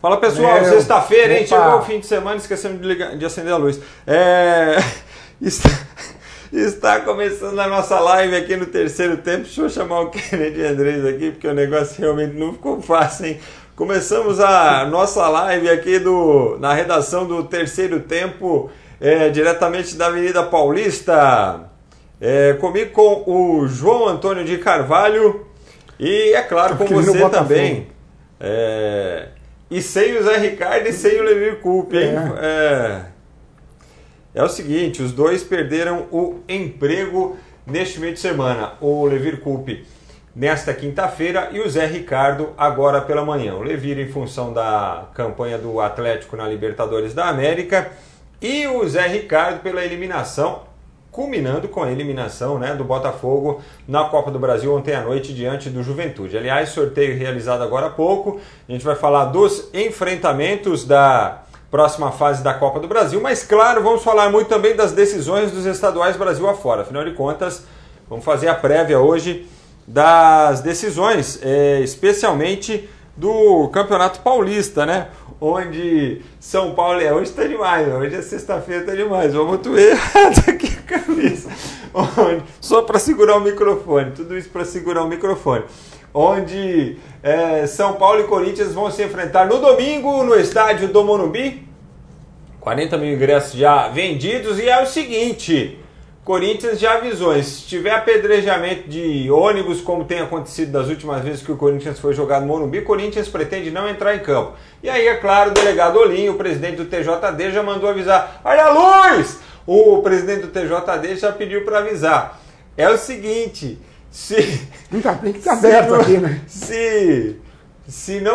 Fala pessoal, sexta-feira, hein? Chegou o fim de semana, esquecemos de acender a luz. Está começando a nossa live aqui no Terceiro Tempo. Deixa eu chamar o Kennedy de Andrés aqui, porque o negócio realmente não ficou fácil, hein? Começamos a nossa live aqui na redação do Terceiro Tempo, diretamente da Avenida Paulista. Comigo com o João Antônio de Carvalho e, é claro, com você também. E sem o Zé Ricardo e sem o Levir Kupi, hein? É o seguinte, os dois perderam o emprego neste meio de semana. O Levir Kupi nesta quinta-feira e o Zé Ricardo agora pela manhã. O Levir em função da campanha do Atlético na Libertadores da América e o Zé Ricardo pela eliminação, culminando com a eliminação, né, do Botafogo na Copa do Brasil ontem à noite diante do Juventude. Aliás, sorteio realizado agora há pouco. A gente vai falar dos enfrentamentos da próxima fase da Copa do Brasil, mas claro, vamos falar muito também das decisões dos estaduais Brasil afora. Afinal de contas, vamos fazer a prévia hoje das decisões, especialmente do Campeonato Paulista, né? Onde São Paulo hoje está demais, hoje é sexta-feira, está demais, vamos ver aqui a camisa, só para segurar o microfone, tudo isso para segurar o microfone, onde São Paulo e Corinthians vão se enfrentar no domingo no estádio do Morumbi, 40 mil ingressos já vendidos, e é o seguinte, Corinthians já avisou, se tiver apedrejamento de ônibus, como tem acontecido das últimas vezes que o Corinthians foi jogado no Morumbi, Corinthians pretende não entrar em campo. E aí, é claro, o delegado Olinho, o presidente do TJD, já mandou avisar. Olha a luz! O presidente do TJD já pediu para avisar. É o seguinte, se não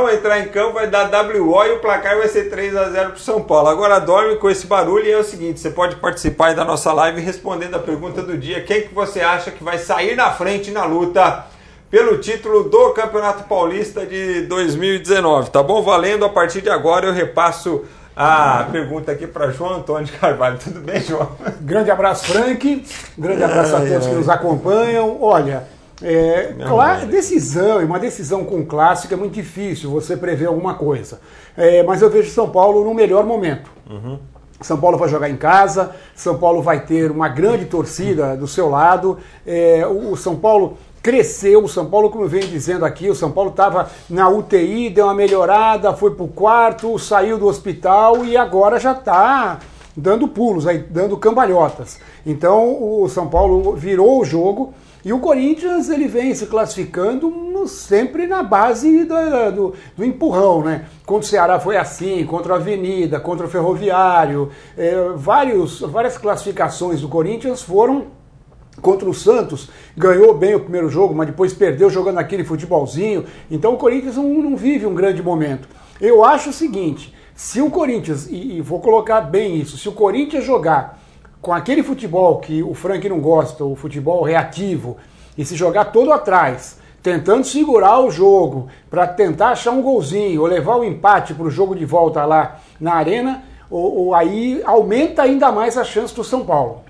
entrar em campo, vai dar WO e o placar vai ser 3-0 para o São Paulo. Agora dorme com esse barulho e é o seguinte, você pode participar aí da nossa live respondendo a pergunta do dia. Quem que você acha que vai sair na frente na luta pelo título do Campeonato Paulista de 2019, tá bom? Valendo, a partir de agora eu repasso a pergunta aqui para João Antônio de Carvalho. Tudo bem, João? Grande abraço, Frank. Grande abraço a todos que nos acompanham. Olha... decisão, e uma decisão com clássico é muito difícil você prever alguma coisa, mas eu vejo São Paulo no melhor momento. Uhum. São Paulo vai jogar em casa, São Paulo vai ter uma grande torcida do seu lado, o São Paulo cresceu, o São Paulo, como eu venho dizendo aqui, o São Paulo estava na UTI, deu uma melhorada, foi pro quarto, saiu do hospital e agora já está dando pulos, aí, dando cambalhotas. Então o São Paulo virou o jogo. E o Corinthians, ele vem se classificando sempre na base do empurrão, né? Contra o Ceará foi assim, contra a Avenida, contra o Ferroviário. Várias classificações do Corinthians foram contra o Santos. Ganhou bem o primeiro jogo, mas depois perdeu jogando aquele futebolzinho. Então o Corinthians não vive um grande momento. Eu acho o seguinte, se o Corinthians, e vou colocar bem isso, se o Corinthians jogar com aquele futebol que o Frank não gosta, o futebol reativo, e se jogar todo atrás, tentando segurar o jogo, para tentar achar um golzinho, ou levar o empate para o jogo de volta lá na arena, ou aí aumenta ainda mais a chance do São Paulo.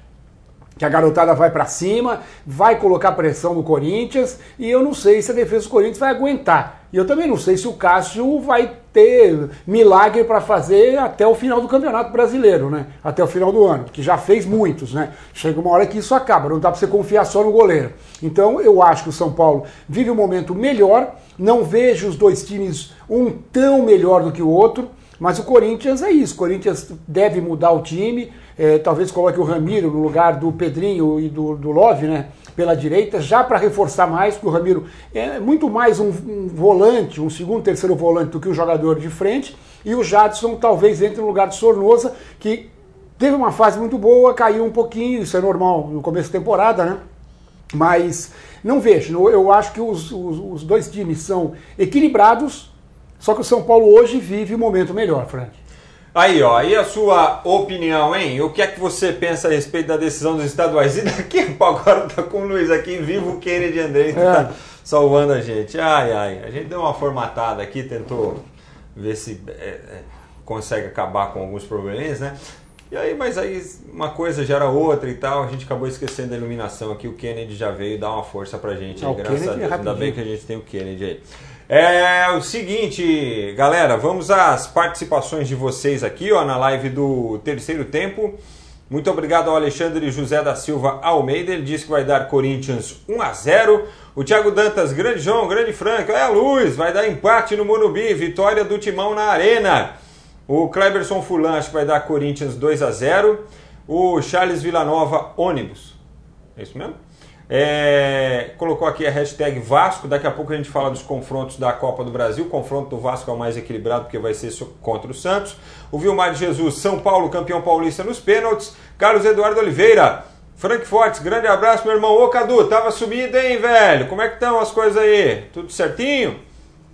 Que a garotada vai para cima, vai colocar pressão no Corinthians, e eu não sei se a defesa do Corinthians vai aguentar. E eu também não sei se o Cássio vai ter milagre para fazer até o final do Campeonato Brasileiro, né? Até o final do ano, que já fez muitos, né? Chega uma hora que isso acaba, não dá para você confiar só no goleiro. Então eu acho que o São Paulo vive um momento melhor, não vejo os dois times um tão melhor do que o outro, mas o Corinthians é isso, o Corinthians deve mudar o time, talvez coloque o Ramiro no lugar do Pedrinho e do Love, né, pela direita, já para reforçar mais, porque o Ramiro é muito mais um volante, um segundo, terceiro volante do que um jogador de frente, e o Jadson talvez entre no lugar do Sornosa, que teve uma fase muito boa, caiu um pouquinho, isso é normal no começo da temporada, né? Mas não vejo, eu acho que os dois times são equilibrados, só que o São Paulo hoje vive um momento melhor, Frank. Aí, ó, e a sua opinião, hein? O que é que você pensa a respeito da decisão dos estaduais? E daqui a pouco agora tá com o Luiz aqui, vivo o Kennedy de Andrés, que tá salvando a gente. A gente deu uma formatada aqui, tentou ver se consegue acabar com alguns probleminhas, né? E aí, mas aí uma coisa gera outra e tal, a gente acabou esquecendo da iluminação aqui, o Kennedy já veio dar uma força pra gente, graças a Deus, ainda bem que a gente tem o Kennedy aí. É o seguinte, galera, vamos às participações de vocês aqui, ó, na live do Terceiro Tempo. Muito obrigado ao Alexandre José da Silva Almeida, ele disse que vai dar Corinthians 1-0. O Thiago Dantas, grande João, grande Franco, é a luz, vai dar empate no Morumbi, vitória do Timão na Arena. O Cleberson Fulan, acho que vai dar Corinthians 2-0. O Charles Villanova, ônibus, é isso mesmo? Colocou aqui a hashtag Vasco. Daqui a pouco a gente fala dos confrontos da Copa do Brasil. O confronto do Vasco é o mais equilibrado, porque vai ser contra o Santos. O Vilmar de Jesus, São Paulo, campeão paulista nos pênaltis. Carlos Eduardo Oliveira, Frank Fortes, grande abraço, meu irmão. Ô Cadu, tava sumido, hein, velho? Como é que estão as coisas aí? Tudo certinho?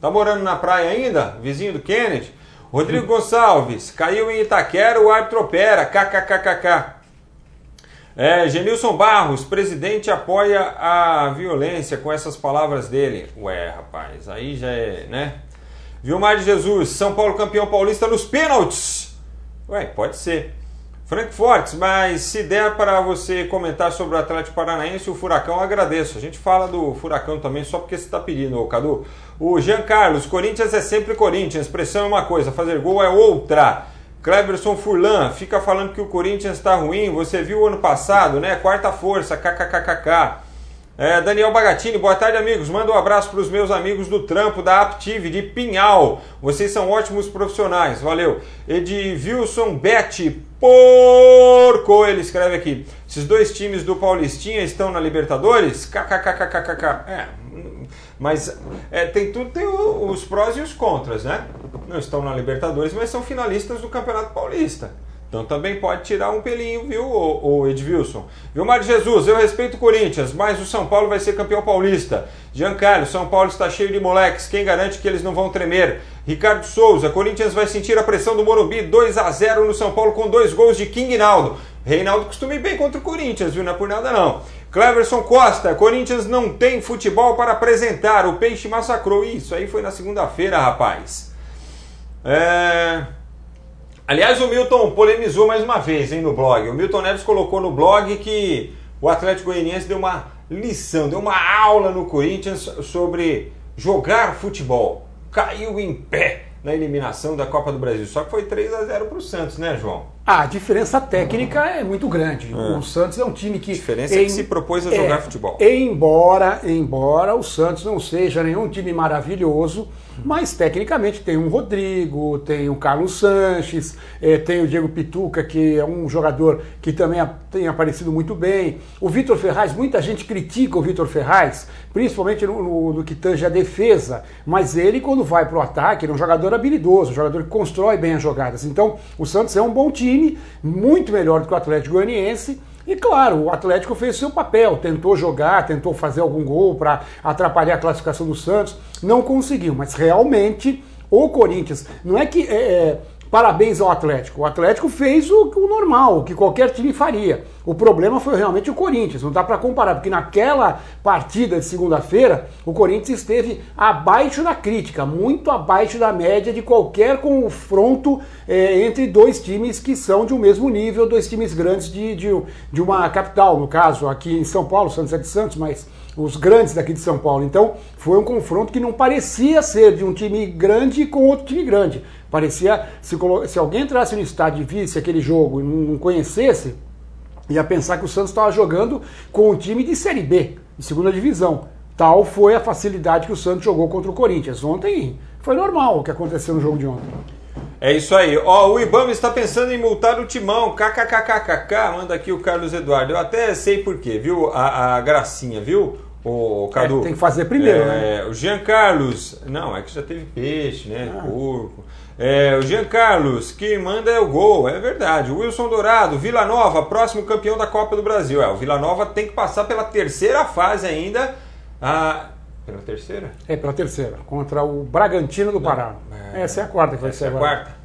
Tá morando na praia ainda? Vizinho do Kennedy? Rodrigo Gonçalves, caiu em Itaquera, o árbitro opera, kkkk. Genilson Barros, presidente apoia a violência, com essas palavras dele. Ué, rapaz, aí já é, né? Vilmar de Jesus, São Paulo campeão paulista nos pênaltis. Ué, pode ser. Frank Fortes, mas se der para você comentar sobre o Atlético Paranaense e o Furacão, eu agradeço. A gente fala do Furacão também só porque você está pedindo, ô Cadu. O Jean Carlos, Corinthians é sempre Corinthians, pressão é uma coisa, fazer gol é outra. Cleberson Furlan, fica falando que o Corinthians está ruim, você viu o ano passado, né? Quarta força, kkkk. Daniel Bagatini, boa tarde, amigos. Manda um abraço para os meus amigos do trampo da Aptive de Pinhal. Vocês são ótimos profissionais, valeu. Edilson Betti, porco, ele escreve aqui. Esses dois times do Paulistinha estão na Libertadores? Kkkkkk. Mas tem tudo, tem os prós e os contras, né? Não estão na Libertadores, mas são finalistas do Campeonato Paulista. Então também pode tirar um pelinho, viu, o Edilson? Vilmar Jesus, eu respeito o Corinthians, mas o São Paulo vai ser campeão paulista. Giancarlo, São Paulo está cheio de moleques, quem garante que eles não vão tremer? Ricardo Souza, Corinthians vai sentir a pressão do Morumbi, 2-0 no São Paulo com 2 gols de King Naldo. Reinaldo costuma ir bem contra o Corinthians, viu? Não é por nada não. Cleverson Costa, Corinthians não tem futebol para apresentar, o Peixe massacrou. Isso aí foi na segunda-feira, rapaz. Aliás, o Milton polemizou mais uma vez, hein, no blog. O Milton Neves colocou no blog que o Atlético Goianiense deu uma lição, deu uma aula no Corinthians sobre jogar futebol. Caiu em pé na eliminação da Copa do Brasil. Só que foi 3-0 para o Santos, né, João? A diferença técnica é muito grande. O Santos é um time que... A diferença é que se propôs a jogar futebol. Embora o Santos não seja nenhum time maravilhoso, mas tecnicamente tem um Rodrigo, tem o Carlos Sanches, tem o Diego Pituca, que é um jogador que também tem aparecido muito bem. O Vitor Ferraz, muita gente critica o Vitor Ferraz, principalmente no que tange a defesa, mas ele, quando vai para o ataque, ele é um jogador habilidoso, um jogador que constrói bem as jogadas. Então, o Santos é um bom time, muito melhor do que o Atlético Goianiense. E claro, o Atlético fez seu papel, tentou jogar, tentou fazer algum gol para atrapalhar a classificação do Santos, não conseguiu, mas realmente o Corinthians, não é que parabéns ao Atlético, o Atlético fez o normal, o que qualquer time faria, o problema foi realmente o Corinthians, não dá para comparar, porque naquela partida de segunda-feira, o Corinthians esteve abaixo da crítica, muito abaixo da média de qualquer confronto entre dois times que são de um mesmo nível, dois times grandes de uma capital, no caso aqui em São Paulo, Santos é de Santos, mas os grandes daqui de São Paulo. Então, foi um confronto que não parecia ser de um time grande com outro time grande. Parecia, se alguém entrasse no estádio e visse aquele jogo e não conhecesse, ia pensar que o Santos estava jogando com um time de Série B, de segunda divisão. Tal foi a facilidade que o Santos jogou contra o Corinthians. Ontem foi normal o que aconteceu no jogo de ontem. É isso aí. Ó, o Ibama está pensando em multar o Timão. Kkkkkk, manda aqui o Carlos Eduardo. Eu até sei por quê, viu? A gracinha, viu? O Cadu. Tem que fazer primeiro, né? O Jean Carlos. Não, é que já teve peixe, né? Porco. O Jean Carlos, quem manda é o gol, é verdade. O Wilson Dourado, Vila Nova, próximo campeão da Copa do Brasil. O Vila Nova tem que passar pela terceira fase ainda. Pela terceira? Pela terceira. Contra o Bragantino do Pará. Essa é a quarta que vai ser agora. Quarta.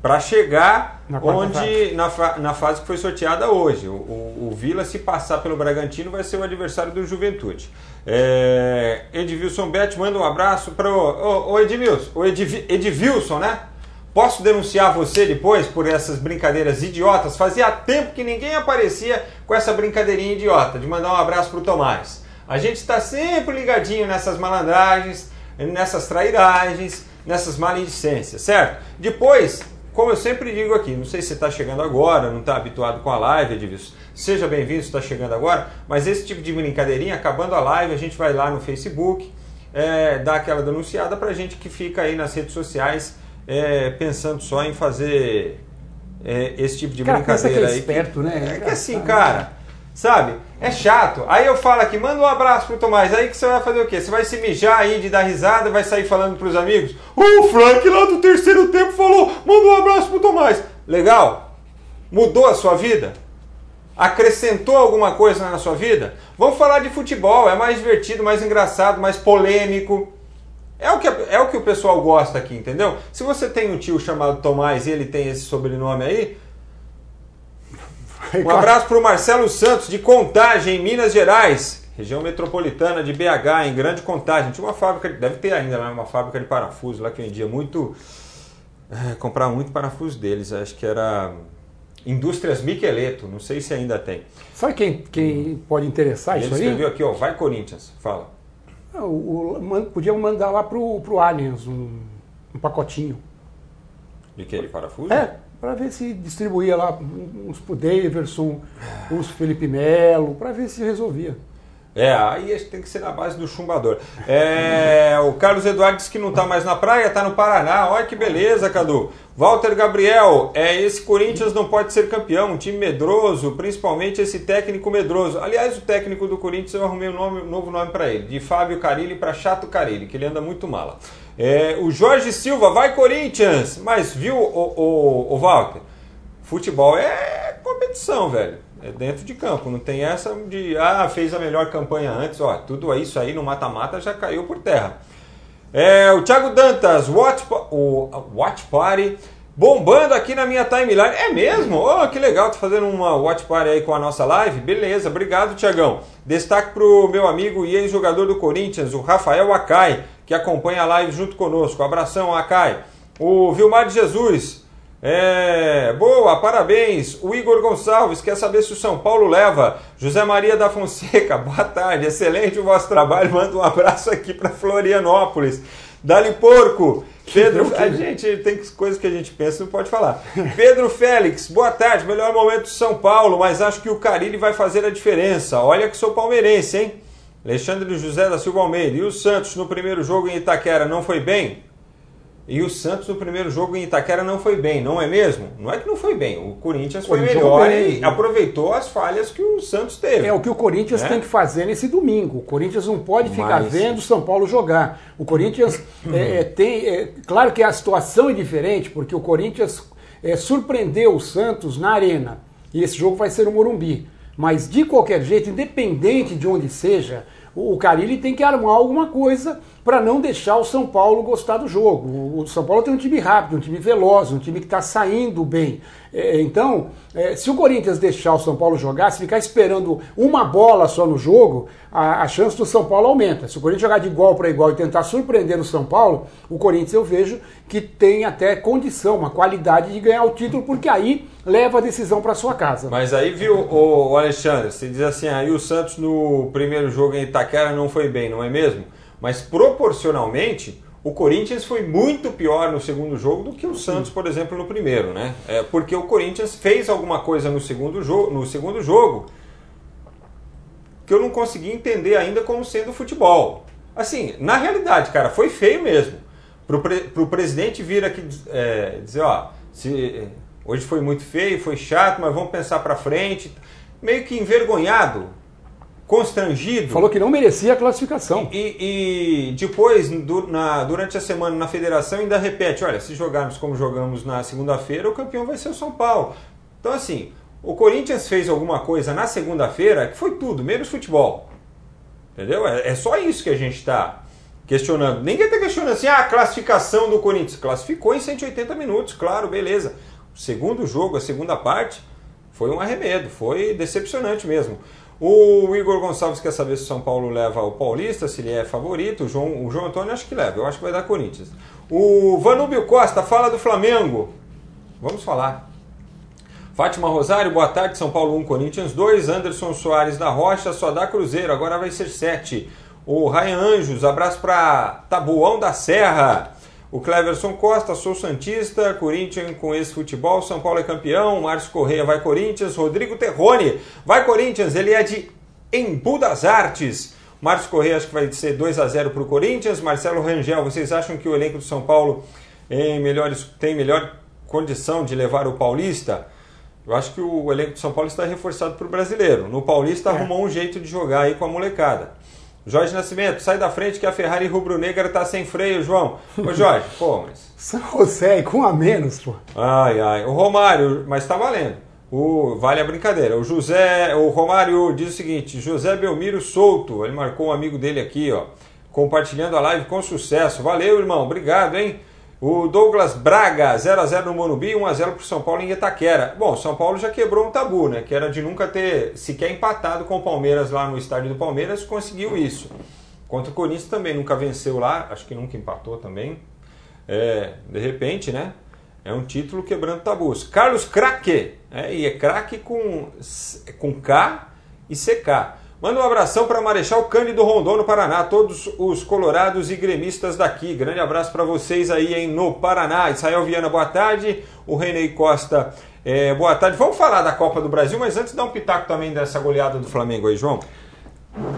Para chegar na fase que foi sorteada hoje. O Vila, se passar pelo Bragantino, vai ser o adversário do Juventude. Edilson Betti, manda um abraço para o Edilson. O Edilson, né? Posso denunciar você depois por essas brincadeiras idiotas? Fazia tempo que ninguém aparecia com essa brincadeirinha idiota de mandar um abraço para o Tomás. A gente está sempre ligadinho nessas malandragens. nessas trairagens, nessas maledicências, certo? Depois, como eu sempre digo aqui, não sei se você está chegando agora, não está habituado com a live, Edilson, seja bem-vindo se está chegando agora, mas esse tipo de brincadeirinha, acabando a live, a gente vai lá no Facebook, dá aquela denunciada para gente que fica aí nas redes sociais pensando só em fazer esse tipo de brincadeira. Pensa que é esperto, aí, né? É que assim, cara... Sabe? É chato. Aí eu falo aqui, manda um abraço pro Tomás. Aí que você vai fazer o quê? Você vai se mijar aí de dar risada, vai sair falando pros amigos? O Frank lá do Terceiro Tempo falou, manda um abraço pro Tomás. Legal? Mudou a sua vida? Acrescentou alguma coisa na sua vida? Vamos falar de futebol. É mais divertido, mais engraçado, mais polêmico. É o que o pessoal gosta aqui, entendeu? Se você tem um tio chamado Tomás e ele tem esse sobrenome aí... Um abraço para o Marcelo Santos, de Contagem, em Minas Gerais, região metropolitana de BH, em Grande Contagem. Tinha uma fábrica, deve ter ainda, uma fábrica de parafuso lá que vendia muito... comprava muito parafuso deles, acho que era Indústrias Miqueleto, não sei se ainda tem. Sabe quem pode interessar isso aí? Ele escreveu aqui, ó, vai Corinthians, fala. Podiam mandar lá pro Aliens um pacotinho. De que, de parafuso? É. Para ver se distribuía lá uns pro Daverson, uns Felipe Melo, para ver se resolvia. Aí tem que ser na base do chumbador. O Carlos Eduardo disse que não está mais na praia, está no Paraná. Olha que beleza, Cadu. Walter Gabriel, esse Corinthians não pode ser campeão, um time medroso, principalmente esse técnico medroso. Aliás, o técnico do Corinthians, eu arrumei um novo nome para ele, de Fábio Carille para Chato Carille, que ele anda muito mala. O Jorge Silva, vai Corinthians! Mas viu, o Walter? Futebol é competição, velho. É dentro de campo. Não tem essa de, fez a melhor campanha antes. Ó, tudo isso aí no mata-mata já caiu por terra. O Thiago Dantas, Watch Party, bombando aqui na minha timeline. É mesmo? Oh, que legal, tô fazendo uma Watch Party aí com a nossa live. Beleza, obrigado, Thiagão. Destaque pro meu amigo e ex-jogador do Corinthians, o Rafael Akai, que acompanha a live junto conosco. Abração, Akai. O Vilmar de Jesus. Boa, parabéns. O Igor Gonçalves quer saber se o São Paulo leva. José Maria da Fonseca, boa tarde. Excelente o vosso trabalho. Manda um abraço aqui para Florianópolis. Dali Porco. Pedro, a gente tem coisas que a gente pensa, não pode falar. Pedro Félix, boa tarde, melhor momento do São Paulo, mas acho que o Carille vai fazer a diferença. Olha que sou palmeirense, hein? Alexandre José da Silva Almeida. E o Santos no primeiro jogo em Itaquera não foi bem? Não é mesmo? Não é que não foi bem, o Corinthians foi melhor e aproveitou as falhas que o Santos teve. É o que o Corinthians tem que fazer nesse domingo. O Corinthians não pode ficar vendo o São Paulo jogar. O Corinthians claro que a situação é diferente, porque o Corinthians surpreendeu o Santos na arena. E esse jogo vai ser no Morumbi. Mas de qualquer jeito, independente de onde seja, o Carille tem que armar alguma coisa para não deixar o São Paulo gostar do jogo. O São Paulo tem um time rápido, um time veloz, um time que está saindo bem. Então, se o Corinthians deixar o São Paulo jogar, se ficar esperando uma bola só no jogo, a chance do São Paulo aumenta. Se o Corinthians jogar de igual para igual e tentar surpreender o São Paulo, o Corinthians eu vejo que tem até condição, uma qualidade de ganhar o título, porque aí leva a decisão para sua casa. Mas aí, viu, o Alexandre, você diz assim, aí o Santos no primeiro jogo em Itaquera não foi bem, não é mesmo? Mas proporcionalmente, o Corinthians foi muito pior no segundo jogo do que o Santos, por exemplo, no primeiro, né? Porque o Corinthians fez alguma coisa no segundo jogo que eu não consegui entender ainda como sendo futebol. Assim, na realidade, cara, foi feio mesmo. Pro presidente vir aqui dizer, hoje foi muito feio, foi chato, mas vamos pensar pra frente. Meio que envergonhado, constrangido. Falou que não merecia a classificação. E depois, durante a semana na federação, ainda repete, olha, se jogarmos como jogamos na segunda-feira, o campeão vai ser o São Paulo. Então, assim, o Corinthians fez alguma coisa na segunda-feira que foi tudo, menos futebol. Entendeu? É só isso que a gente está questionando. Ninguém está questionando assim, a classificação do Corinthians. Classificou em 180 minutos, claro, beleza. O segundo jogo, a segunda parte, foi um arremedo, foi decepcionante mesmo. O Igor Gonçalves quer saber se o São Paulo leva o Paulista, se ele é favorito. O João Antônio acho que leva, eu acho que vai dar Corinthians. O Vanúbio Costa fala do Flamengo. Vamos falar. Fátima Rosário, boa tarde. São Paulo 1, Corinthians 2. Anderson Soares da Rocha, só dá Cruzeiro, agora vai ser 7. O Rai Anjos, abraço para Taboão da Serra. O Cleverson Costa, sou santista, Corinthians com esse futebol, São Paulo é campeão, Márcio Correia vai Corinthians, Rodrigo Terrone vai Corinthians, ele é de Embu das Artes. Márcio Correia acho que vai ser 2-0 para o Corinthians. Marcelo Rangel, vocês acham que o elenco do São Paulo tem melhor condição de levar o Paulista? Eu acho que o elenco do São Paulo está reforçado para o brasileiro. No Paulista arrumou um jeito de jogar aí com a molecada. Jorge Nascimento, sai da frente que a Ferrari rubro-negra tá sem freio, João. Ô Jorge, pô, mas... São José, com a menos, pô. Ai, ai. O Romário, mas tá valendo. Vale a brincadeira. O Romário diz o seguinte, José Belmiro Souto, ele marcou um amigo dele aqui, ó, compartilhando a live com sucesso. Valeu, irmão, obrigado, hein? O Douglas Braga, 0-0 no Morumbi, 1-0 pro São Paulo em Itaquera. Bom, São Paulo já quebrou um tabu, né? Que era de nunca ter sequer empatado com o Palmeiras lá no estádio do Palmeiras, conseguiu isso. Contra o Corinthians também, nunca venceu lá, acho que nunca empatou também. É, de repente, né? É um título quebrando tabus. Carlos Craque, e é craque com K e CK. Manda um abração para Marechal Cândido Rondon, no Paraná, todos os colorados e gremistas daqui. Grande abraço para vocês aí, hein, no Paraná. Israel Viana, boa tarde. O Renê Costa, boa tarde. Vamos falar da Copa do Brasil, mas antes dá um pitaco também dessa goleada do Flamengo aí, João.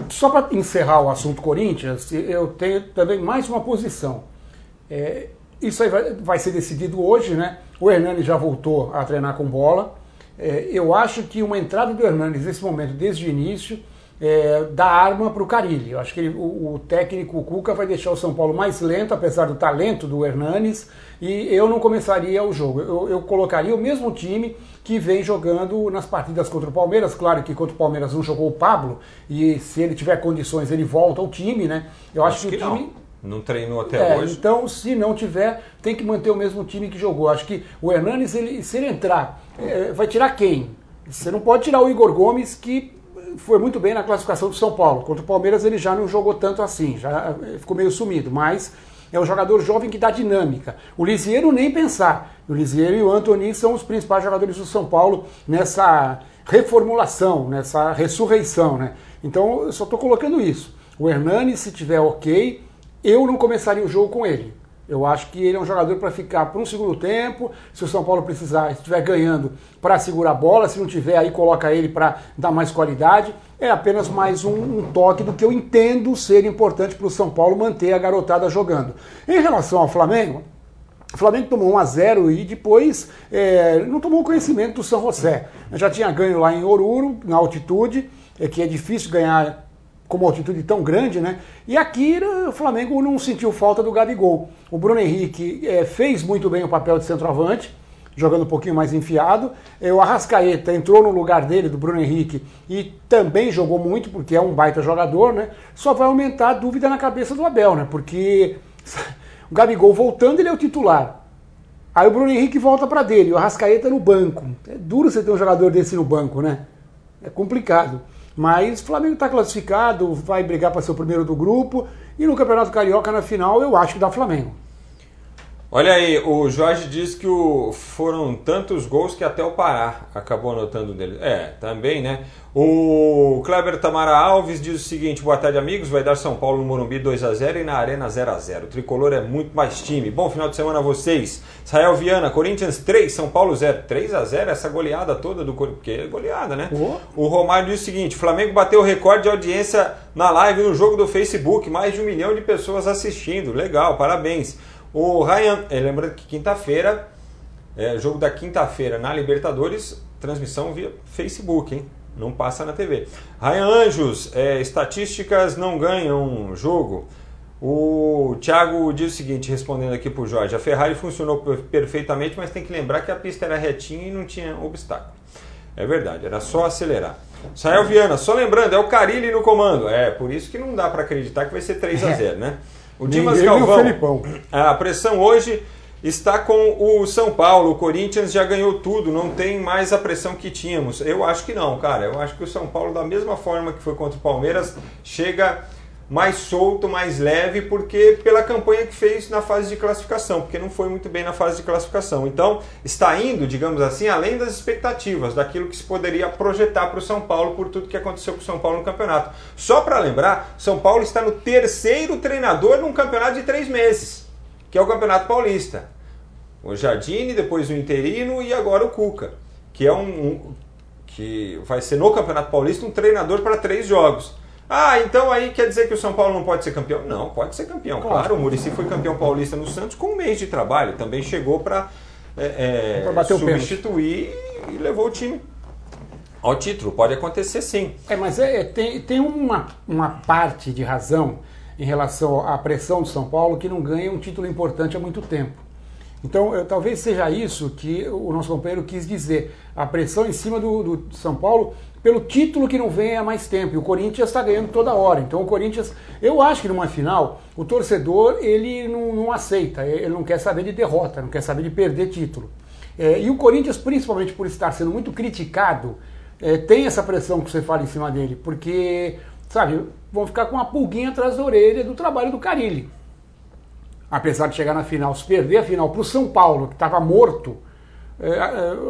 Só para encerrar o assunto Corinthians, eu tenho também mais uma posição. Isso aí vai ser decidido hoje, né? O Hernanes já voltou a treinar com bola. Eu acho que uma entrada do Hernanes nesse momento, desde o início... da arma para o Carille. Eu acho que o técnico Cuca vai deixar o São Paulo mais lento, apesar do talento do Hernanes, e eu não começaria o jogo. Eu colocaria o mesmo time que vem jogando nas partidas contra o Palmeiras. Claro que contra o Palmeiras não jogou o Pablo, e se ele tiver condições ele volta ao time, né? Eu acho que o time... Não treinou até hoje. Então, se não tiver, tem que manter o mesmo time que jogou. Acho que o Hernanes, se ele entrar, vai tirar quem? Você não pode tirar o Igor Gomes, que... foi muito bem na classificação do São Paulo. Contra o Palmeiras ele já não jogou tanto assim, já ficou meio sumido, mas é um jogador jovem que dá dinâmica. O Lisiero nem pensar. O Lisiero e o Antony são os principais jogadores do São Paulo nessa reformulação, nessa ressurreição, né? Então eu só estou colocando isso. O Hernanes, se tiver ok, eu não começaria o jogo com ele. Eu acho que ele é um jogador para ficar para um segundo tempo, se o São Paulo precisar, estiver ganhando, para segurar a bola, se não tiver, aí coloca ele para dar mais qualidade. É apenas mais um toque do que eu entendo ser importante para o São Paulo manter a garotada jogando. Em relação ao Flamengo, o Flamengo tomou 1-0 e depois não tomou conhecimento do São José. Já tinha ganho lá em Oruro, na altitude, que é difícil ganhar com uma altitude tão grande, né? E aqui o Flamengo não sentiu falta do Gabigol. O Bruno Henrique fez muito bem o papel de centroavante, jogando um pouquinho mais enfiado. O Arrascaeta entrou no lugar dele, do Bruno Henrique, e também jogou muito, porque é um baita jogador, né? Só vai aumentar a dúvida na cabeça do Abel, né? Porque o Gabigol voltando, ele é o titular. Aí o Bruno Henrique volta para dele, o Arrascaeta no banco. É duro você ter um jogador desse no banco, né? É complicado. Mas o Flamengo está classificado, vai brigar para ser o primeiro do grupo. E no Campeonato Carioca, na final, eu acho que dá Flamengo. Olha aí, o Jorge diz que foram tantos gols que até o Pará acabou anotando dele. Também, né? O Kleber Tamara Alves diz o seguinte, boa tarde, amigos. Vai dar São Paulo no Morumbi 2-0 e na Arena 0-0. O Tricolor é muito mais time. Bom final de semana a vocês. Israel Viana, Corinthians 3, São Paulo 0. 3-0, essa goleada toda do Corinthians. Porque é goleada, né? O Romário diz o seguinte, Flamengo bateu o recorde de audiência na live no jogo do Facebook. Mais de 1 milhão de pessoas assistindo. Legal, parabéns. O Ryan, lembrando que quinta-feira, jogo da quinta-feira na Libertadores, transmissão via Facebook, hein? Não passa na TV. Ryan Anjos, estatísticas não ganham jogo. O Thiago diz o seguinte, respondendo aqui pro Jorge, a Ferrari funcionou perfeitamente, mas tem que lembrar que a pista era retinha e não tinha obstáculo. É verdade, era só acelerar. Sael Viana, só lembrando, é o Carille no comando. Por isso que não dá para acreditar que vai ser 3-0, né? O Dimas Galvão, a pressão hoje está com o São Paulo, o Corinthians já ganhou tudo, não tem mais a pressão que tínhamos. Eu acho que não, cara, eu acho que o São Paulo, da mesma forma que foi contra o Palmeiras, chega mais solto, mais leve, porque pela campanha que fez na fase de classificação, porque não foi muito bem na fase de classificação. Então, está indo, digamos assim, além das expectativas, daquilo que se poderia projetar para o São Paulo por tudo que aconteceu com o São Paulo no campeonato. Só para lembrar, São Paulo está no terceiro treinador num campeonato de 3 meses, que é o Campeonato Paulista. O Jardine, depois o Interino e agora o Cuca, que é que vai ser no Campeonato Paulista um treinador para 3 jogos. Ah, então aí quer dizer que o São Paulo não pode ser campeão? Não, pode ser campeão. Claro, o Muricy foi campeão paulista no Santos com um mês de trabalho. Também chegou para substituir e levou o time ao título. Pode acontecer, sim. Mas tem uma parte de razão em relação à pressão do São Paulo que não ganha um título importante há muito tempo. Então, talvez seja isso que o nosso companheiro quis dizer. A pressão em cima do São Paulo pelo título que não vem há mais tempo. E o Corinthians está ganhando toda hora. Então, o Corinthians, eu acho que numa final, o torcedor ele não aceita. Ele não quer saber de derrota, não quer saber de perder título. E o Corinthians, principalmente por estar sendo muito criticado, tem essa pressão que você fala em cima dele. Porque, sabe, vão ficar com uma pulguinha atrás da orelha do trabalho do Carille. Apesar de chegar na final, se perder a final para o São Paulo, que estava morto,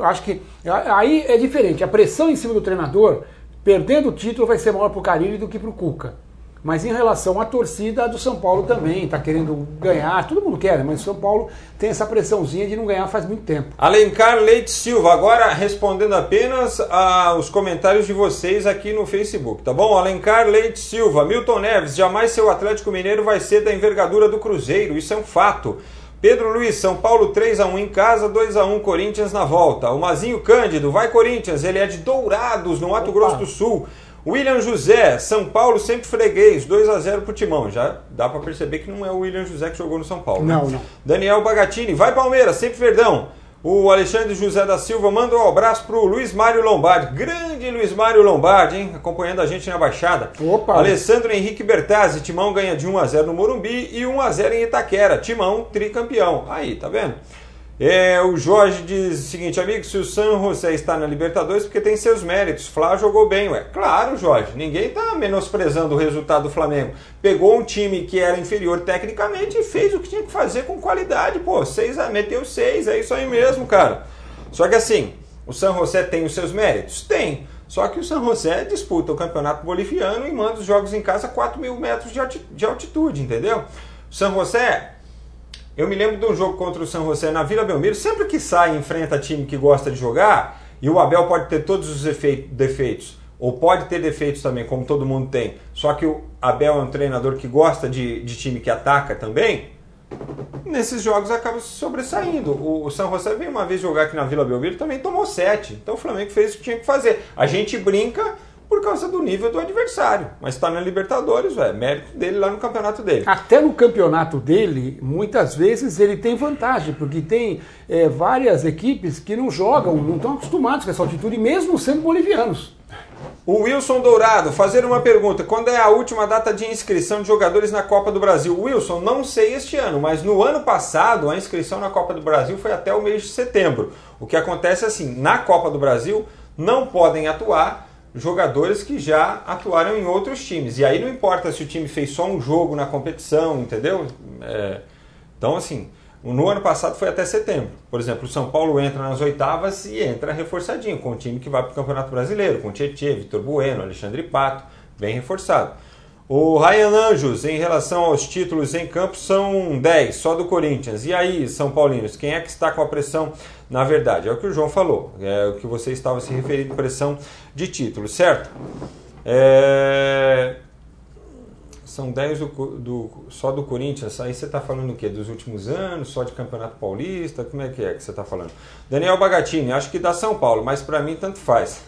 acho que aí é diferente. A pressão em cima do treinador, perdendo o título, vai ser maior para o Carille do que para o Cuca. Mas em relação à torcida, a do São Paulo também está querendo ganhar. Todo mundo quer, mas o São Paulo tem essa pressãozinha de não ganhar faz muito tempo. Alencar Leite Silva, agora respondendo apenas aos comentários de vocês aqui no Facebook, tá bom? Alencar Leite Silva, Milton Neves, jamais seu Atlético Mineiro vai ser da envergadura do Cruzeiro, isso é um fato. Pedro Luiz, São Paulo 3-1 em casa, 2-1 Corinthians na volta. O Mazinho Cândido, vai Corinthians, ele é de Dourados, no Mato Grosso do Sul. William José, São Paulo sempre freguês, 2-0 pro Timão. Já dá pra perceber que não é o William José que jogou no São Paulo. Não, né? Não. Daniel Bagatini, vai Palmeiras, sempre verdão. O Alexandre José da Silva manda um abraço pro Luiz Mário Lombardi. Grande Luiz Mário Lombardi, hein? Acompanhando a gente na Baixada. Opa! Alessandro Henrique Bertazzi, Timão ganha de 1-0 no Morumbi e 1-0 em Itaquera. Timão, tricampeão. Aí, tá vendo? O Jorge diz o seguinte, amigo, se o San José está na Libertadores porque tem seus méritos, Flá jogou bem, ué. Claro, Jorge, ninguém está menosprezando o resultado do Flamengo, pegou um time que era inferior tecnicamente e fez o que tinha que fazer com qualidade, pô, 6, meteu 6, é isso aí mesmo, cara. Só que assim, o San José tem os seus méritos? Tem, só que o San José disputa o campeonato boliviano e manda os jogos em casa a 4 mil metros de altitude, entendeu? O San José... Eu me lembro de um jogo contra o São José na Vila Belmiro, sempre que sai e enfrenta time que gosta de jogar, e o Abel pode ter todos os defeitos, ou pode ter defeitos também, como todo mundo tem, só que o Abel é um treinador que gosta de time que ataca também, nesses jogos acaba se sobressaindo. O São José veio uma vez jogar aqui na Vila Belmiro, também tomou 7, então o Flamengo fez o que tinha que fazer. A gente brinca por causa do nível do adversário, mas está na Libertadores, é mérito dele lá no campeonato dele. Até no campeonato dele, muitas vezes ele tem vantagem, porque tem várias equipes que não jogam, não estão acostumados com essa altitude, mesmo sendo bolivianos. O Wilson Dourado, fazer uma pergunta, quando é a última data de inscrição de jogadores na Copa do Brasil? Wilson, não sei este ano, mas no ano passado a inscrição na Copa do Brasil foi até o mês de setembro. O que acontece é assim, na Copa do Brasil não podem atuar jogadores que já atuaram em outros times. E aí não importa se o time fez só um jogo na competição, entendeu? Então, assim, no ano passado foi até setembro. Por exemplo, o São Paulo entra nas oitavas e entra reforçadinho, com o time que vai para o Campeonato Brasileiro, com Tietê, Vitor Bueno, Alexandre Pato, bem reforçado. O Ryan Anjos, em relação aos títulos em campo, são 10, só do Corinthians. E aí, São Paulinos, quem é que está com a pressão na verdade? É o que o João falou, é o que você estava se referindo, pressão de título, certo? São 10 só do Corinthians, aí você está falando o quê? Dos últimos anos, só de Campeonato Paulista? Como é que você está falando? Daniel Bagatini, acho que dá São Paulo, mas para mim tanto faz.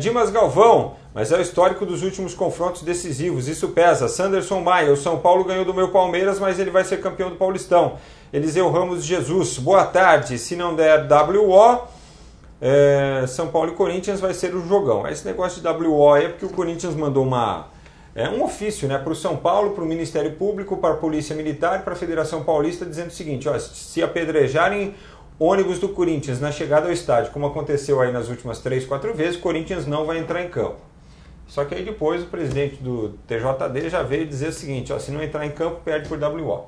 Dimas Galvão, mas é o histórico dos últimos confrontos decisivos, isso pesa. Sanderson Maia, o São Paulo ganhou do meu Palmeiras, mas ele vai ser campeão do Paulistão. Eliseu Ramos Jesus, boa tarde, se não der WO, São Paulo e Corinthians vai ser o jogão. Esse negócio de WO é porque o Corinthians mandou um ofício, né, para o São Paulo, para o Ministério Público, para a Polícia Militar, para a Federação Paulista, dizendo o seguinte, ó, se apedrejarem ônibus do Corinthians na chegada ao estádio, como aconteceu aí nas últimas 3, 4 vezes, o Corinthians não vai entrar em campo. Só que aí depois o presidente do TJD já veio dizer o seguinte, ó, se não entrar em campo, perde por WO.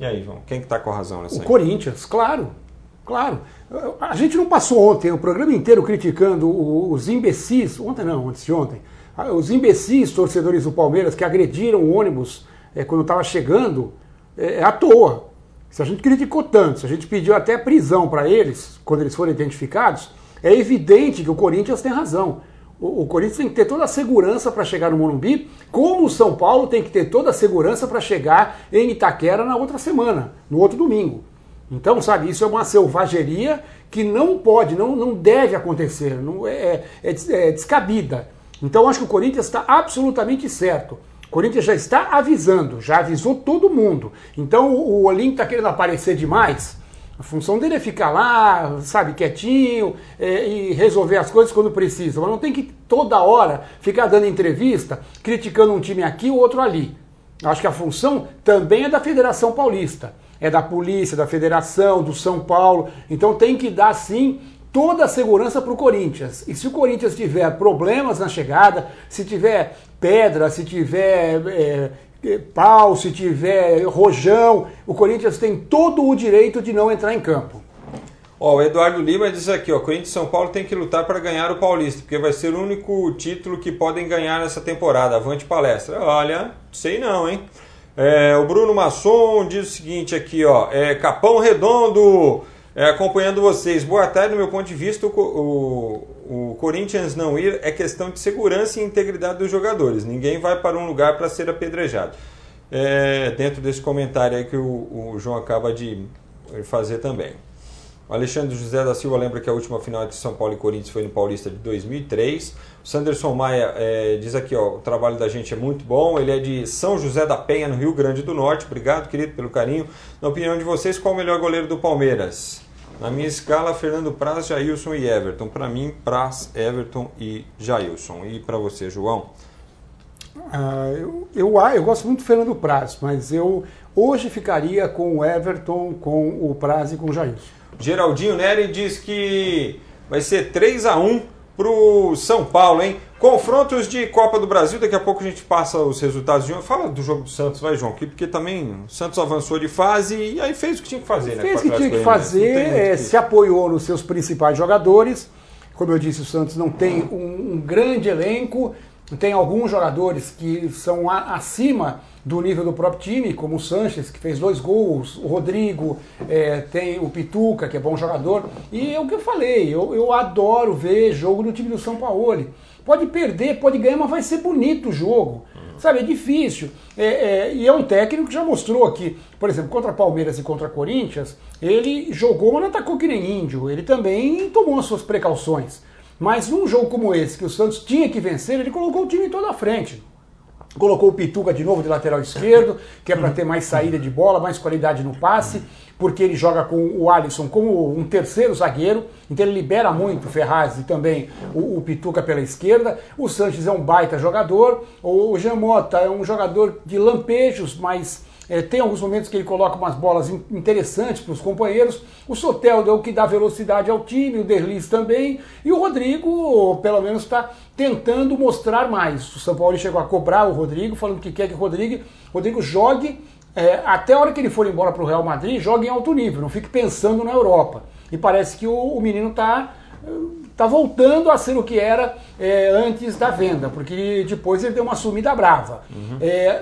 E aí, João, quem que está com a razão nessa? O Corinthians, claro. Claro. A gente não passou ontem o programa inteiro criticando os imbecis, ontem não, antes de ontem, os imbecis torcedores do Palmeiras que agrediram o ônibus quando estava chegando à toa. Se a gente criticou tanto, se a gente pediu até prisão para eles, quando eles foram identificados, é evidente que o Corinthians tem razão. O Corinthians tem que ter toda a segurança para chegar no Morumbi, como o São Paulo tem que ter toda a segurança para chegar em Itaquera na outra semana, no outro domingo. Então, sabe, isso é uma selvageria que não pode, não deve acontecer, não é descabida. Então, acho que o Corinthians está absolutamente certo. O Corinthians já está avisando, já avisou todo mundo. Então, o Olim está querendo aparecer demais. A função dele é ficar lá, sabe, quietinho e resolver as coisas quando precisa. Mas não tem que toda hora ficar dando entrevista, criticando um time aqui ou outro ali. Acho que a função também é da Federação Paulista. É da polícia, da federação, do São Paulo. Então tem que dar, sim, toda a segurança para o Corinthians. E se o Corinthians tiver problemas na chegada, se tiver pedra, se tiver pau, se tiver rojão, o Corinthians tem todo o direito de não entrar em campo. Ó, o Eduardo Lima diz aqui, ó, Corinthians e São Paulo tem que lutar para ganhar o Paulista, porque vai ser o único título que podem ganhar nessa temporada. Avante palestra. Olha, sei não, hein? O Bruno Masson diz o seguinte aqui, ó, Capão Redondo, acompanhando vocês. Boa tarde, do meu ponto de vista, o Corinthians não ir é questão de segurança e integridade dos jogadores. Ninguém vai para um lugar para ser apedrejado. Dentro desse comentário aí que o João acaba de fazer também. O Alexandre José da Silva lembra que a última final entre São Paulo e Corinthians foi no Paulista de 2003. O Sanderson Maia diz aqui, ó, o trabalho da gente é muito bom. Ele é de São José da Penha, no Rio Grande do Norte. Obrigado, querido, pelo carinho. Na opinião de vocês, qual o melhor goleiro do Palmeiras? Na minha escala, Fernando Praz, Jailson e Everton. Para mim, Praz, Everton e Jailson. E para você, João? Eu gosto muito do Fernando Praz, mas eu hoje ficaria com o Everton, com o Praz e com o Jailson. Geraldinho Neri diz que vai ser 3-1 pro São Paulo, hein? Confrontos de Copa do Brasil, daqui a pouco a gente passa os resultados de um. Fala do jogo do Santos, vai, João, porque também o Santos avançou de fase e aí fez o que tinha que fazer, né? Fez o que tinha que fazer, se apoiou nos seus principais jogadores. Como eu disse, o Santos não tem um grande elenco, tem alguns jogadores que são acima do nível do próprio time, como o Sanches, que fez 2 gols, o Rodrigo, tem o Pituca, que é bom jogador, e é o que eu falei, eu adoro ver jogo do time do São Paulo. Pode perder, pode ganhar, mas vai ser bonito o jogo, sabe, é difícil, e é um técnico que já mostrou aqui, por exemplo, contra Palmeiras e contra Corinthians, ele jogou, mas não atacou que nem índio, ele também tomou as suas precauções, mas num jogo como esse, que o Santos tinha que vencer, ele colocou o time todo à frente. Colocou o Pituca de novo de lateral esquerdo, que é para ter mais saída de bola, mais qualidade no passe, porque ele joga com o Alisson como um terceiro zagueiro, então ele libera muito o Ferraz e também o Pituca pela esquerda. O Sanches é um baita jogador, o Jean Mota é um jogador de lampejos, mas tem alguns momentos que ele coloca umas bolas interessantes para os companheiros. O Soteldo é o que dá velocidade ao time, o Derlis também. E o Rodrigo, pelo menos, está tentando mostrar mais. O São Paulo chegou a cobrar o Rodrigo, falando que quer que o Rodrigo jogue, até a hora que ele for embora para o Real Madrid, jogue em alto nível, não fique pensando na Europa. E parece que o menino está voltando a ser o que era antes da venda, porque depois ele deu uma sumida brava. Uhum.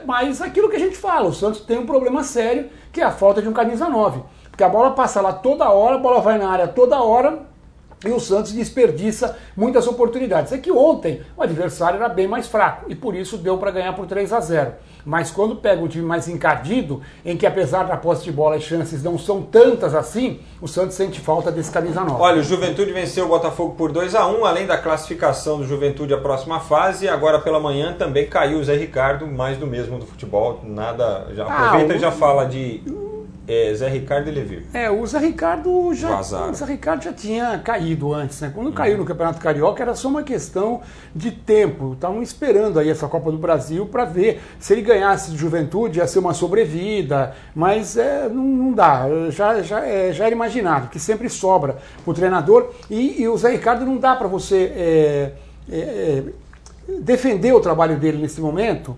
Mas aquilo que a gente fala, o Santos tem um problema sério, que é a falta de um camisa 9. Porque a bola passa lá toda hora, a bola vai na área toda hora, e o Santos desperdiça muitas oportunidades. É que ontem o adversário era bem mais fraco, e por isso deu para ganhar por 3-0. Mas quando pega um time mais encardido, em que apesar da posse de bola as chances não são tantas assim, o Santos sente falta desse camisa 9. Olha, o Juventude venceu o Botafogo por 2-1, além da classificação do Juventude à próxima fase, agora pela manhã também caiu o Zé Ricardo, mais do mesmo do futebol, nada. Já aproveita e já fala de... Zé Ricardo e Levir. O Zé Ricardo já tinha caído antes, né? Quando caiu no Campeonato Carioca era só uma questão de tempo. Estavam esperando aí essa Copa do Brasil para ver se ele ganhasse de Juventude ia ser uma sobrevida, mas não dá. Já era imaginado que sempre sobra pro treinador e o Zé Ricardo não dá para você defender o trabalho dele nesse momento,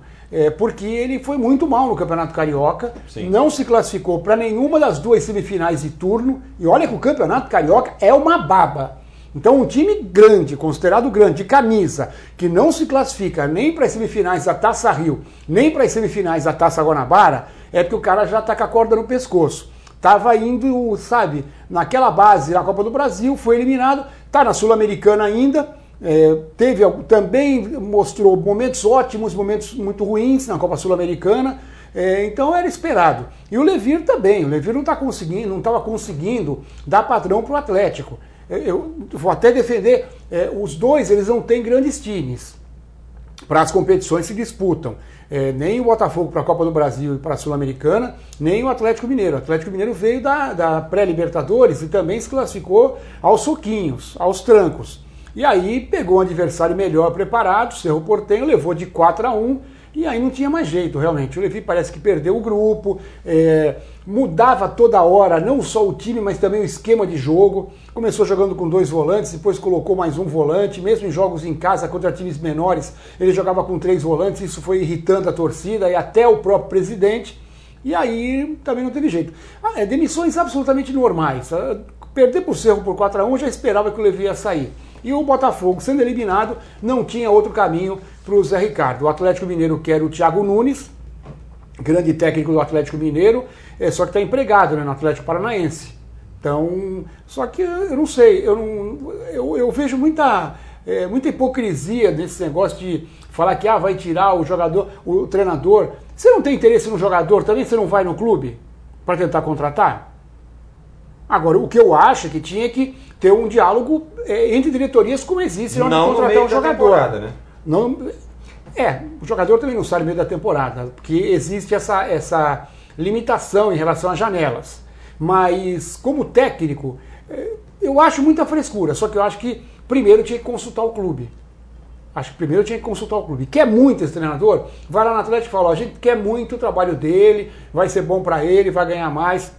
porque ele foi muito mal no Campeonato Carioca, sim, não se classificou para nenhuma das duas semifinais de turno, e olha que o Campeonato Carioca é uma baba. Então um time grande, considerado grande, de camisa, que não se classifica nem para as semifinais da Taça Rio, nem para as semifinais da Taça Guanabara, é porque o cara já está com a corda no pescoço. Estava indo, sabe, naquela base na Copa do Brasil, foi eliminado, está na Sul-Americana ainda, teve também, mostrou momentos ótimos, momentos muito ruins na Copa Sul-Americana, então era esperado. E o Levir também, o Levir não estava conseguindo dar padrão para o Atlético. Eu vou até defender, os dois eles não têm grandes times para as competições se disputam. Nem o Botafogo para a Copa do Brasil e para a Sul-Americana, nem o Atlético Mineiro. O Atlético Mineiro veio da pré-Libertadores e também se classificou aos soquinhos, aos trancos. E aí pegou um adversário melhor preparado, Cerro Porteño, levou de 4-1, e aí não tinha mais jeito, realmente. O Levir parece que perdeu o grupo, mudava toda hora, não só o time, mas também o esquema de jogo. Começou jogando com 2 volantes, depois colocou mais um volante. Mesmo em jogos em casa contra times menores, ele jogava com 3 volantes. Isso foi irritando a torcida e até o próprio presidente. E aí também não teve jeito. Demissões absolutamente normais. Perder por Cerro por 4-1, já esperava que o Levir ia sair. E o Botafogo, sendo eliminado, não tinha outro caminho para o Zé Ricardo. O Atlético Mineiro quer o Thiago Nunes, grande técnico do Atlético Mineiro, só que está empregado, né, no Atlético Paranaense. Então, só que eu não sei, eu vejo muita hipocrisia nesse negócio de falar que vai tirar o jogador, o treinador. Você não tem interesse no jogador também? Você não vai no clube para tentar contratar? Agora, o que eu acho é que tinha que ter um diálogo entre diretorias, como existe, onde não contratar um jogador. Né? Não, o jogador também não sai no meio da temporada, porque existe essa limitação em relação às janelas. Mas, como técnico, eu acho muita frescura, só que eu acho que primeiro tinha que consultar o clube. Quer muito esse treinador? Vai lá no Atlético e fala, a gente quer muito o trabalho dele, vai ser bom para ele, vai ganhar mais.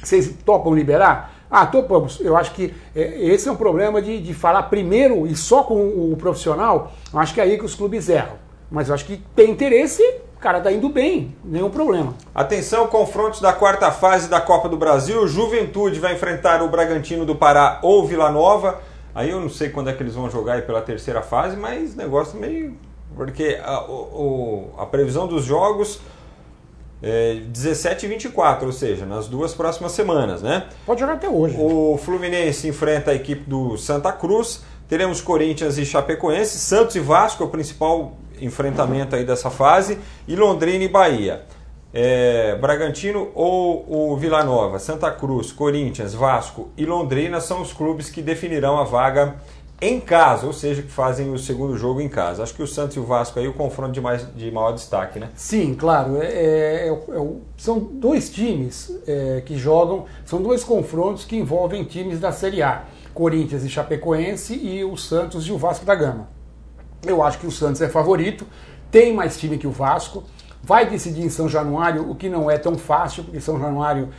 Vocês topam liberar? Topamos. Eu acho que esse é um problema de falar primeiro e só com o profissional. Eu acho que é aí que os clubes erram. Mas eu acho que tem interesse, o cara tá indo bem, nenhum problema. Atenção, confrontos da quarta fase da Copa do Brasil. Juventude vai enfrentar o Bragantino do Pará ou Vila Nova. Aí eu não sei quando é que eles vão jogar aí pela terceira fase, mas negócio meio... Porque a previsão dos jogos... 17 e 24, ou seja, nas duas próximas semanas, né? Pode jogar até hoje. O Fluminense enfrenta a equipe do Santa Cruz, teremos Corinthians e Chapecoense, Santos e Vasco é o principal enfrentamento aí dessa fase, e Londrina e Bahia. Bragantino ou o Vila Nova, Santa Cruz, Corinthians, Vasco e Londrina são os clubes que definirão a vaga em casa, ou seja, que fazem o segundo jogo em casa. Acho que o Santos e o Vasco aí, o confronto de maior destaque, né? Sim, claro. São dois times que jogam, são dois confrontos que envolvem times da Série A, Corinthians e Chapecoense e o Santos e o Vasco da Gama. Eu acho que o Santos é favorito, tem mais time que o Vasco, vai decidir em São Januário, o que não é tão fácil, porque São Januário,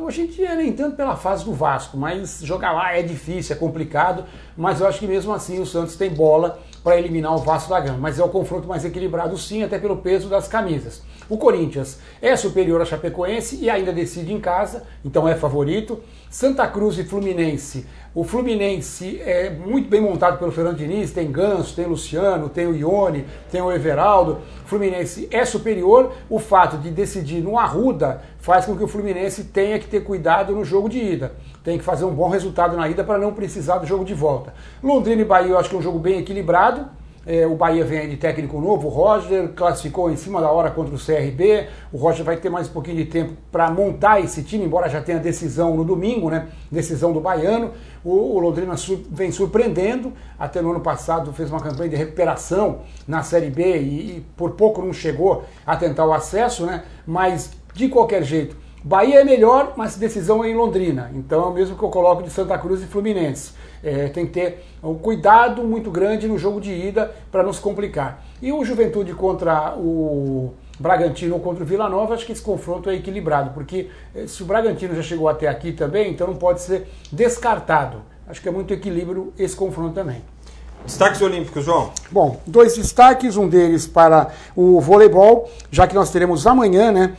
hoje em dia, nem tanto pela fase do Vasco, mas jogar lá é difícil, é complicado, mas eu acho que mesmo assim o Santos tem bola para eliminar o Vasco da Gama, mas é o confronto mais equilibrado sim, até pelo peso das camisas. O Corinthians é superior a Chapecoense e ainda decide em casa, então é favorito. Santa Cruz e Fluminense. O Fluminense é muito bem montado pelo Fernando Diniz, tem Ganso, tem Luciano, tem o Ione, tem o Everaldo. O Fluminense é superior, o fato de decidir no Arruda faz com que o Fluminense tenha que ter cuidado no jogo de ida. Tem que fazer um bom resultado na ida para não precisar do jogo de volta. Londrina e Bahia eu acho que é um jogo bem equilibrado. O Bahia vem aí de técnico novo, o Roger classificou em cima da hora contra o CRB, o Roger vai ter mais um pouquinho de tempo para montar esse time, embora já tenha decisão no domingo, né? Decisão do baiano. O Londrina vem surpreendendo, até no ano passado fez uma campanha de recuperação na Série B e por pouco não chegou a tentar o acesso, né? Mas de qualquer jeito, Bahia é melhor, mas decisão é em Londrina, então é o mesmo que eu coloco de Santa Cruz e Fluminense. Tem que ter um cuidado muito grande no jogo de ida para não se complicar. E o Juventude contra o Bragantino ou contra o Vila Nova, acho que esse confronto é equilibrado, porque se o Bragantino já chegou até aqui também, então não pode ser descartado. Acho que é muito equilíbrio esse confronto também. Destaques olímpicos, João. Bom, dois destaques, um deles para o voleibol, já que nós teremos amanhã, né,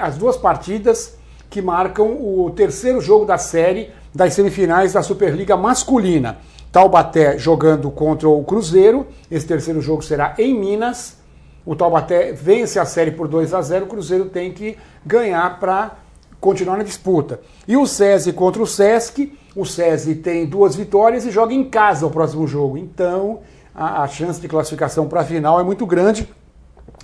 as duas partidas que marcam o terceiro jogo da série das semifinais da Superliga Masculina. Taubaté jogando contra o Cruzeiro, esse terceiro jogo será em Minas. O Taubaté vence a série por 2-0, o Cruzeiro tem que ganhar para continuar na disputa. E o SESI contra o SESC, o SESI tem duas vitórias e joga em casa o próximo jogo. Então, a chance de classificação para a final é muito grande.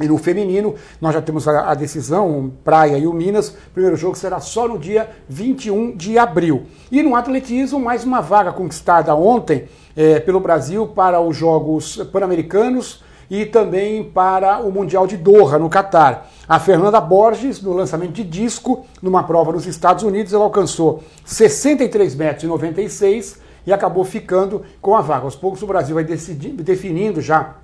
E no feminino, nós já temos a decisão, Praia e o Minas. O primeiro jogo será só no dia 21 de abril. E no atletismo, mais uma vaga conquistada ontem pelo Brasil para os Jogos Pan-Americanos e também para o Mundial de Doha, no Catar. A Fernanda Borges, no lançamento de disco, numa prova nos Estados Unidos, ela alcançou 63,96 metros e acabou ficando com a vaga. Aos poucos o Brasil vai definindo já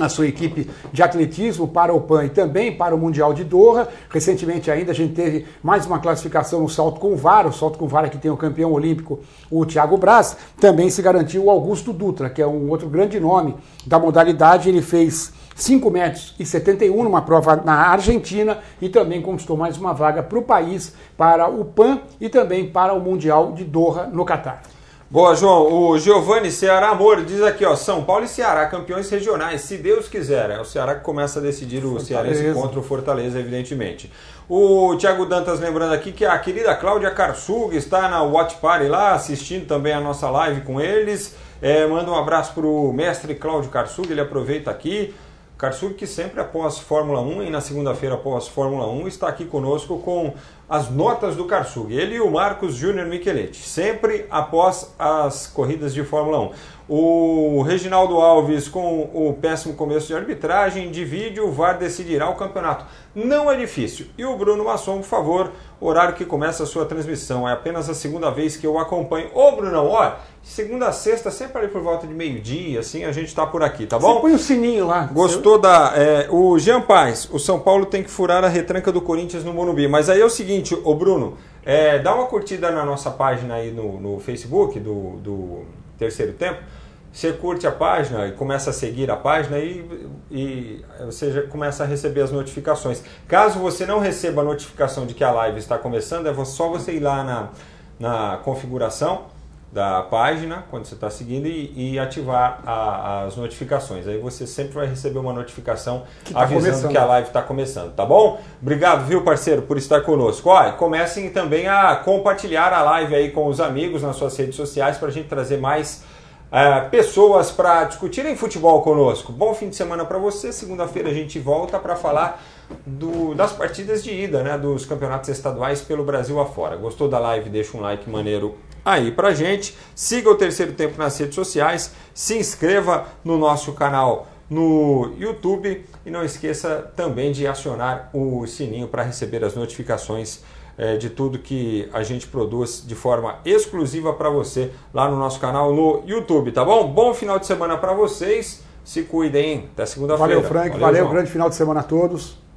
a sua equipe de atletismo para o PAN e também para o Mundial de Doha. Recentemente ainda a gente teve mais uma classificação no salto com vara. O salto com vara que tem o campeão olímpico, o Thiago Braz. Também se garantiu o Augusto Dutra, que é um outro grande nome da modalidade. Ele fez 5,71 metros numa prova na Argentina e também conquistou mais uma vaga para o país, para o PAN e também para o Mundial de Doha no Catar. Boa, João. O Giovanni Ceará Amor diz aqui, ó, São Paulo e Ceará, campeões regionais, se Deus quiser. É o Ceará que começa a decidir o Cearense contra o Fortaleza, evidentemente. O Thiago Dantas lembrando aqui que a querida Cláudia Karsuga está na Watch Party lá, assistindo também a nossa live com eles. Manda um abraço para o mestre Cláudio Karsuga, ele aproveita aqui. Karsuga, que sempre após Fórmula 1 e na segunda-feira após Fórmula 1 está aqui conosco com as notas do Karsuga. Ele e o Marcos Júnior Micheletti, sempre após as corridas de Fórmula 1. O Reginaldo Alves, com o péssimo começo de arbitragem de vídeo, o VAR decidirá o campeonato. Não é difícil. E o Bruno Masson, por favor, horário que começa a sua transmissão. É apenas a segunda vez que eu acompanho. Ô, Brunão, ó, segunda a sexta, sempre ali por volta de meio-dia, assim, a gente tá por aqui, tá bom? Você põe o sininho lá. Gostou da... o Jean Paes, o São Paulo tem que furar a retranca do Corinthians no Morumbi. Mas aí é o seguinte, ô Bruno, dá uma curtida na nossa página aí no Facebook do Terceiro Tempo. Você curte a página e começa a seguir a página e você já começa a receber as notificações. Caso você não receba a notificação de que a live está começando, é só você ir lá na configuração da página, quando você está seguindo, e ativar as notificações. Aí você sempre vai receber uma notificação avisando que a live está começando, tá bom? Obrigado, viu, parceiro, por estar conosco. Olha, comecem também a compartilhar a live aí com os amigos nas suas redes sociais para a gente trazer mais pessoas para discutirem futebol conosco. Bom fim de semana para você. Segunda-feira a gente volta para falar das partidas de ida, né, dos campeonatos estaduais pelo Brasil afora. Gostou da live? Deixa um like maneiro aí pra gente, siga o Terceiro Tempo nas redes sociais, se inscreva no nosso canal no YouTube e não esqueça também de acionar o sininho para receber as notificações de tudo que a gente produz de forma exclusiva para você lá no nosso canal no YouTube, tá bom? Bom final de semana para vocês, se cuidem, até segunda-feira. Valeu, Frank, valeu, grande final de semana a todos.